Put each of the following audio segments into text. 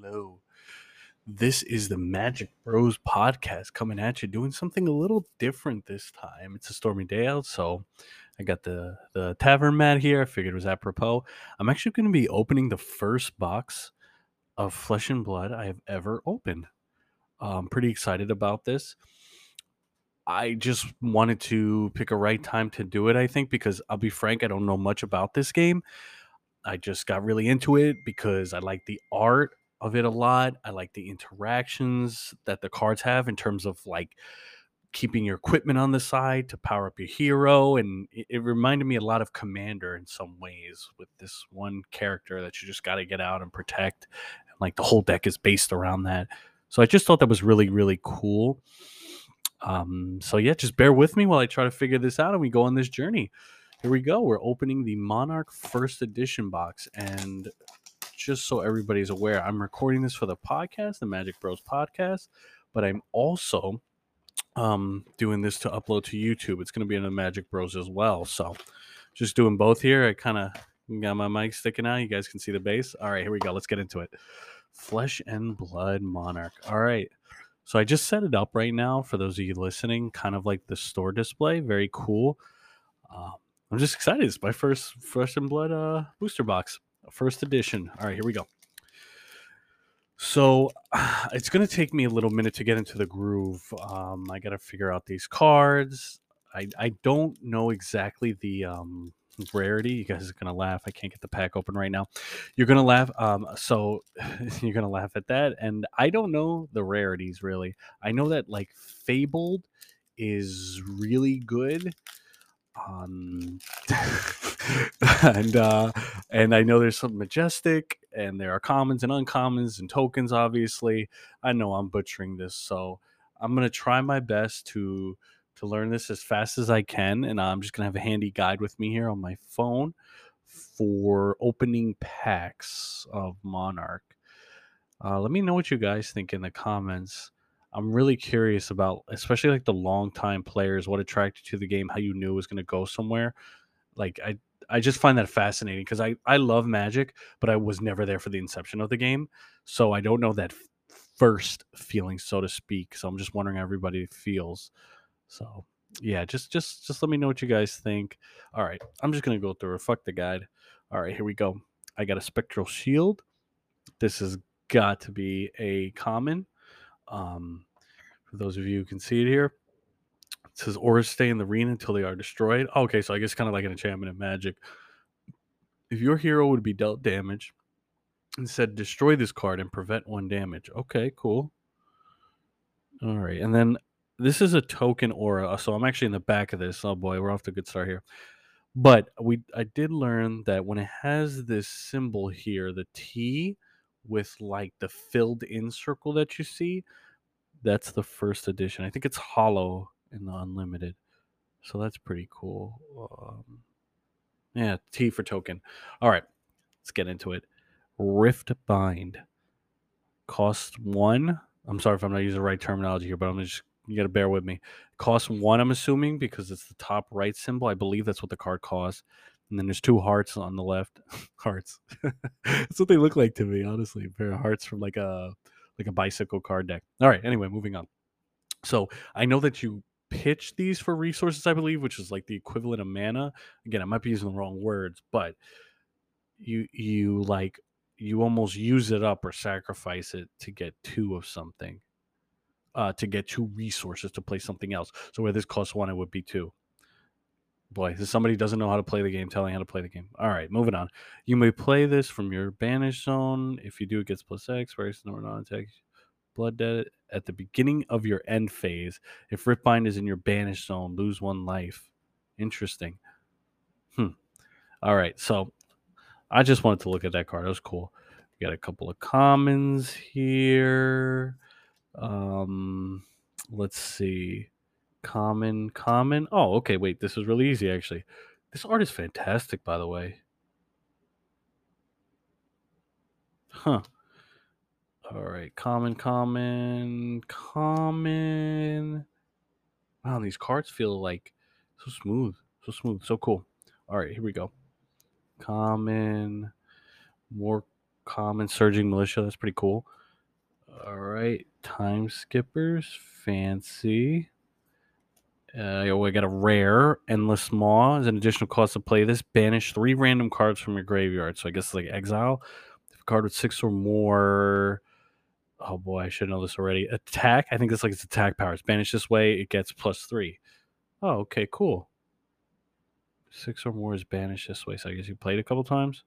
Hello. This is the Magic Bros podcast coming at you, doing something a little different this time. It's a stormy day out, so I got the tavern mat here. I figured it was apropos. I'm actually going to be opening the first box of Flesh and Blood I have ever opened. I'm pretty excited about this. I just wanted to pick a right time to do it, I think, because I'll be frank, I don't know much about this game. I just got really into it because I like the art of it a lot. I like the interactions that the cards have in terms of like keeping your equipment on the side to power up your hero. And it reminded me a lot of Commander in some ways, with this one character that you just got to get out and protect. And like the whole deck is based around that. So I just thought that was really, really cool. So yeah, just bear with me while I try to figure this out and we go on this journey. Here we go. We're opening the Monarch First Edition box. And just so everybody's aware, I'm recording this for the podcast, the Magic Bros podcast, but I'm also doing this to upload to YouTube. It's going to be in the Magic Bros as well. So just doing both here. I kind of got my mic sticking out. You guys can see the bass. All right, here we go. Let's get into it. Flesh and Blood Monarch. All right. So I just set it up right now for those of you listening, kind of like the store display. Very cool. I'm just excited. It's my first Flesh and Blood booster box, first edition. All right, here we go. So it's going to take me a little minute to get into the groove. I got to figure out these cards. I don't know exactly the rarity. You guys are going to laugh. I can't get the pack open right now. You're going to laugh. So you're going to laugh at that. And I don't know the rarities, really. I know that like Fabled is really good. And I know there's some Majestic, and there are commons and uncommons and tokens, obviously. I know I'm butchering this, so I'm going to try my best to learn this as fast as I can, and I'm just going to have a handy guide with me here on my phone for opening packs of Monarch. Let me know what you guys think in the comments. I'm really curious about, especially like the longtime players, what attracted you to the game, how you knew it was going to go somewhere. Like, I just find that fascinating because I love Magic, but I was never there for the inception of the game. So I don't know that first feeling, so to speak. So I'm just wondering how everybody feels. So yeah, just let me know what you guys think. All right, I'm just going to go through it. Fuck the guide. All right, here we go. I got a Spectral Shield. This has got to be a common. For those of you who can see it here, it says auras stay in the arena until they are destroyed. Okay, so I guess kind of like an enchantment of Magic. If your hero would be dealt damage, and said destroy this card and prevent one damage. Okay, cool. All right, and then this is a token aura, so I'm actually in the back of this. Oh boy, we're off to a good start here. But I did learn that when it has this symbol here, the T with like the filled in circle that you see, that's the first edition. I think it's hollow in the unlimited, so that's pretty cool. Yeah, T for token. All right, let's get into it. Rift Bind, cost one. I'm sorry if I'm not using the right terminology here, but I'm just, you gotta bear with me. Cost one, I'm assuming, because it's the top right symbol. I believe that's what the card costs. And then there's two hearts on the left. Hearts. That's what they look like to me, honestly. A pair of hearts from like a bicycle card deck. All right, anyway, moving on. So I know that you pitch these for resources, I believe, which is like the equivalent of mana. Again, I might be using the wrong words, but you almost use it up or sacrifice it to get two of something. To get two resources to play something else. So where this costs one, it would be two. Boy, somebody doesn't know how to play the game, telling how to play the game. All right, moving on. You may play this from your banished zone. If you do, it gets +X, where it's non-attack. Blood debt at the beginning of your end phase. If Riftbind is in your banished zone, lose one life. Interesting. All right, so I just wanted to look at that card. That was cool. We got a couple of commons here. Let's see. Common. Oh, okay, wait, this is really easy, actually. This art is fantastic, by the way. Huh. All right, common. Wow, these cards feel like so smooth, so cool. All right, here we go. Common, more Common Surging Militia. That's pretty cool. All right. Time Skippers. Fancy. I got a rare. Endless Maw. Is an additional cost to play this. Banish 3 random cards from your graveyard. So I guess like exile. If a card with 6 or more... Oh, boy, I should know this already. Attack. I think it's like its attack power. It's banished this way. It gets +3. Oh, okay, cool. 6 or more is banished this way. So I guess you played a couple times.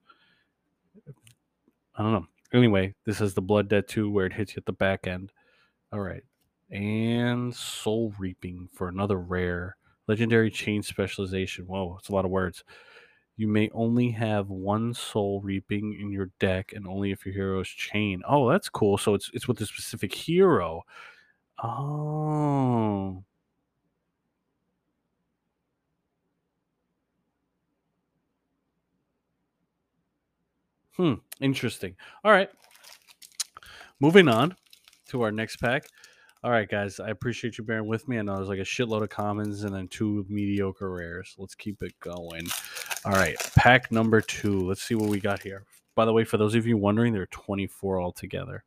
I don't know. Anyway, this is the Blood Debt 2 where it hits you at the back end. All right. And Soul Reaping for another rare. Legendary Chain Specialization. Whoa, that's a lot of words. You may only have 1 Soul Reaping in your deck, and only if your hero's chain. Oh, that's cool. So it's with a specific hero. Oh. Interesting. All right. Moving on to our next pack. All right, guys. I appreciate you bearing with me. I know there's like a shitload of commons and then 2 mediocre rares. Let's keep it going. All right, pack number 2. Let's see what we got here. By the way, for those of you wondering, there are 24 altogether.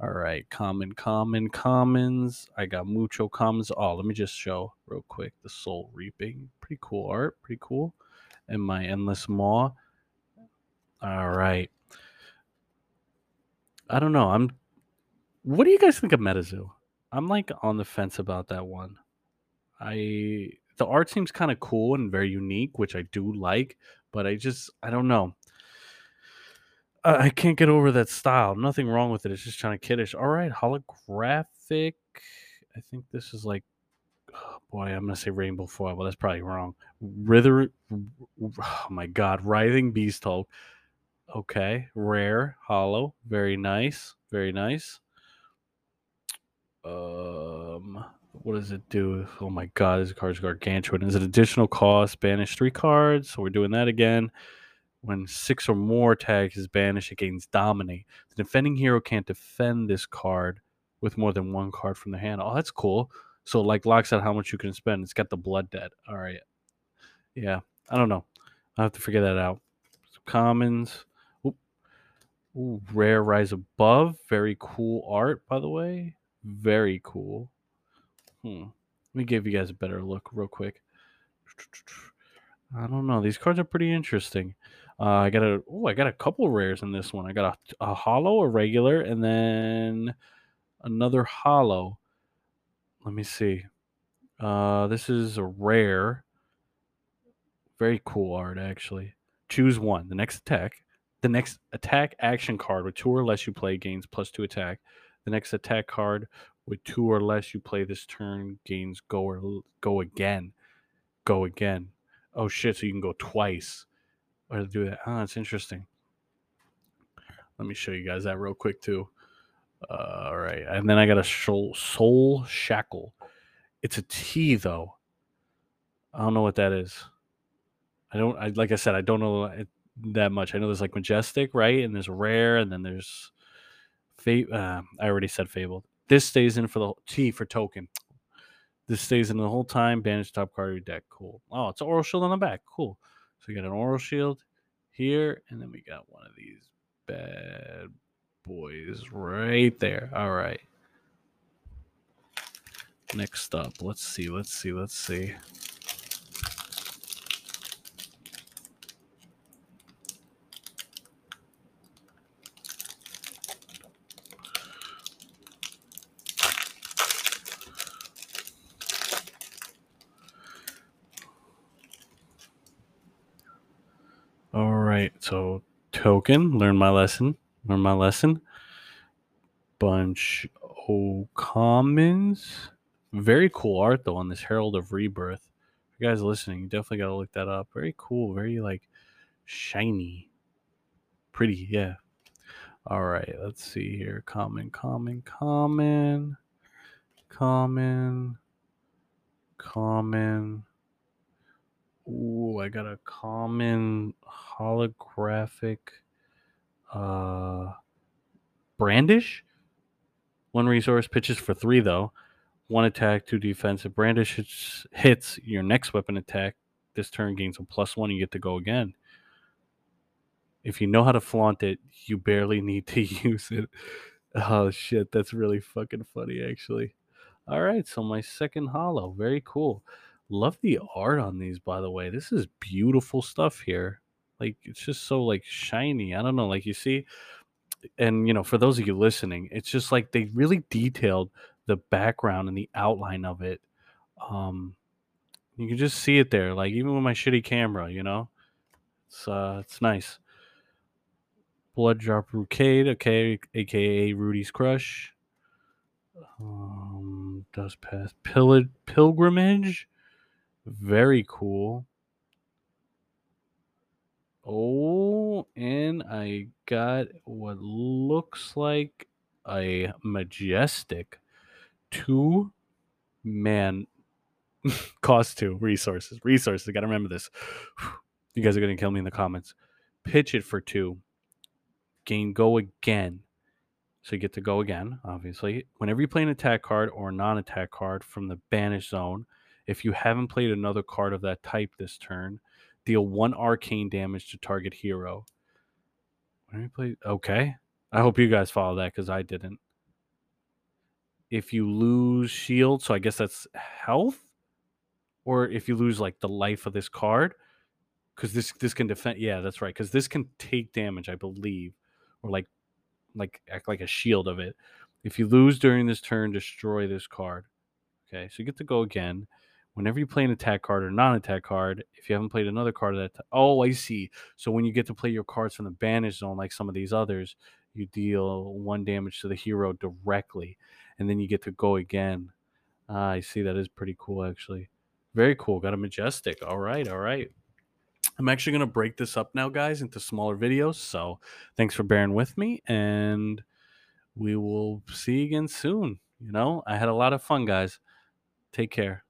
All right, commons. I got mucho commons. Oh, let me just show real quick the Soul Reaping. Pretty cool art. Pretty cool. And my Endless Maw. All right. I don't know. What do you guys think of Metazoo? I'm like on the fence about that one. The art seems kind of cool and very unique, which I do like, but I don't know. I can't get over that style. Nothing wrong with it. It's just kind of kiddish. All right, holographic. I think this is like, oh boy, I'm going to say rainbow foil, but that's probably wrong. Oh my God, Writhing Beastalk. Okay, rare, hollow. Very nice, very nice. What does it do? Oh my God, this card's gargantuan. Is it additional cost? Banish 3 cards. So we're doing that again. When 6 or more tags is banished, it gains Dominate. The defending hero can't defend this card with more than 1 card from the hand. Oh, that's cool. So like locks out how much you can spend. It's got the Blood Debt. All right. Yeah, I don't know. I'll have to figure that out. Some commons. Ooh, rare Rise Above. Very cool art, by the way. Very cool. Let me give you guys a better look real quick. I don't know. These cards are pretty interesting. I got a couple rares in this one. I got a hollow, a regular, and then another hollow. Let me see. This is a rare. Very cool art, actually. Choose 1. The next attack action card with 2 or less you play gains +2 attack. The next attack card with 2 or less you play this turn gains go again. Oh shit! So you can go twice or do that. Ah, it's interesting. Let me show you guys that real quick too. All right, and then I got a soul shackle. It's a T though. I don't know what that is. Like I said, I don't know that much. I know there's like majestic, right? And there's rare, and then there's. I already said fabled. This stays in for the T for token. This stays in the whole time. Banish top card of your deck. Cool. Oh, it's an Oral Shield on the back. Cool. So we got an Oral Shield here, and then we got one of these bad boys right there. All right. Next up, let's see. So token, learn my lesson. Bunch of commons. Very cool art though on this Herald of Rebirth. If you guys are listening, you definitely gotta look that up. Very cool, very like shiny. Pretty, yeah. All right, let's see here. Common. Ooh, I got a common holographic brandish. 1 resource, pitches for 3 though. 1 attack, 2 defense. If brandish hits your next weapon attack, this turn gains a +1 and you get to go again. If you know how to flaunt it, you barely need to use it. Oh, shit. That's really fucking funny, actually. All right. So my second holo. Very cool. Love the art on these, by the way. This is beautiful stuff here. Like, it's just so, like, shiny. I don't know. Like, you see, and, you know, for those of you listening, it's just like they really detailed the background and the outline of it. You can just see it there. Like, even with my shitty camera, you know, it's nice. Blood Drop Rucade, okay, aka Rudy's Crush. Dust Path Pilgrimage, very cool. Oh, and I got what looks like a majestic 2-man cost 2 resources. I gotta remember this. You guys are gonna kill me in the comments. Pitch it for 2. Gain go again. So you get to go again, obviously. Whenever you play an attack card or a non-attack card from the Banish Zone, if you haven't played another card of that type this turn, deal 1 arcane damage to target hero. Whenever you play, okay. I hope you guys follow that because I didn't. If you lose shield, so I guess that's health, or if you lose like the life of this card, because this can defend. Yeah, that's right. Because this can take damage, I believe, or like act like a shield of it. If you lose during this turn, destroy this card. Okay, so you get to go again. Whenever you play an attack card or non-attack card, if you haven't played another card of that time. Oh, I see. So when you get to play your cards from the Banish Zone, like some of these others, you deal 1 damage to the hero directly, and then you get to go again. I see. That is pretty cool, actually. Very cool. Got a majestic. All right, all right. I'm actually going to break this up now, guys, into smaller videos. So thanks for bearing with me, and we will see you again soon. You know, I had a lot of fun, guys. Take care.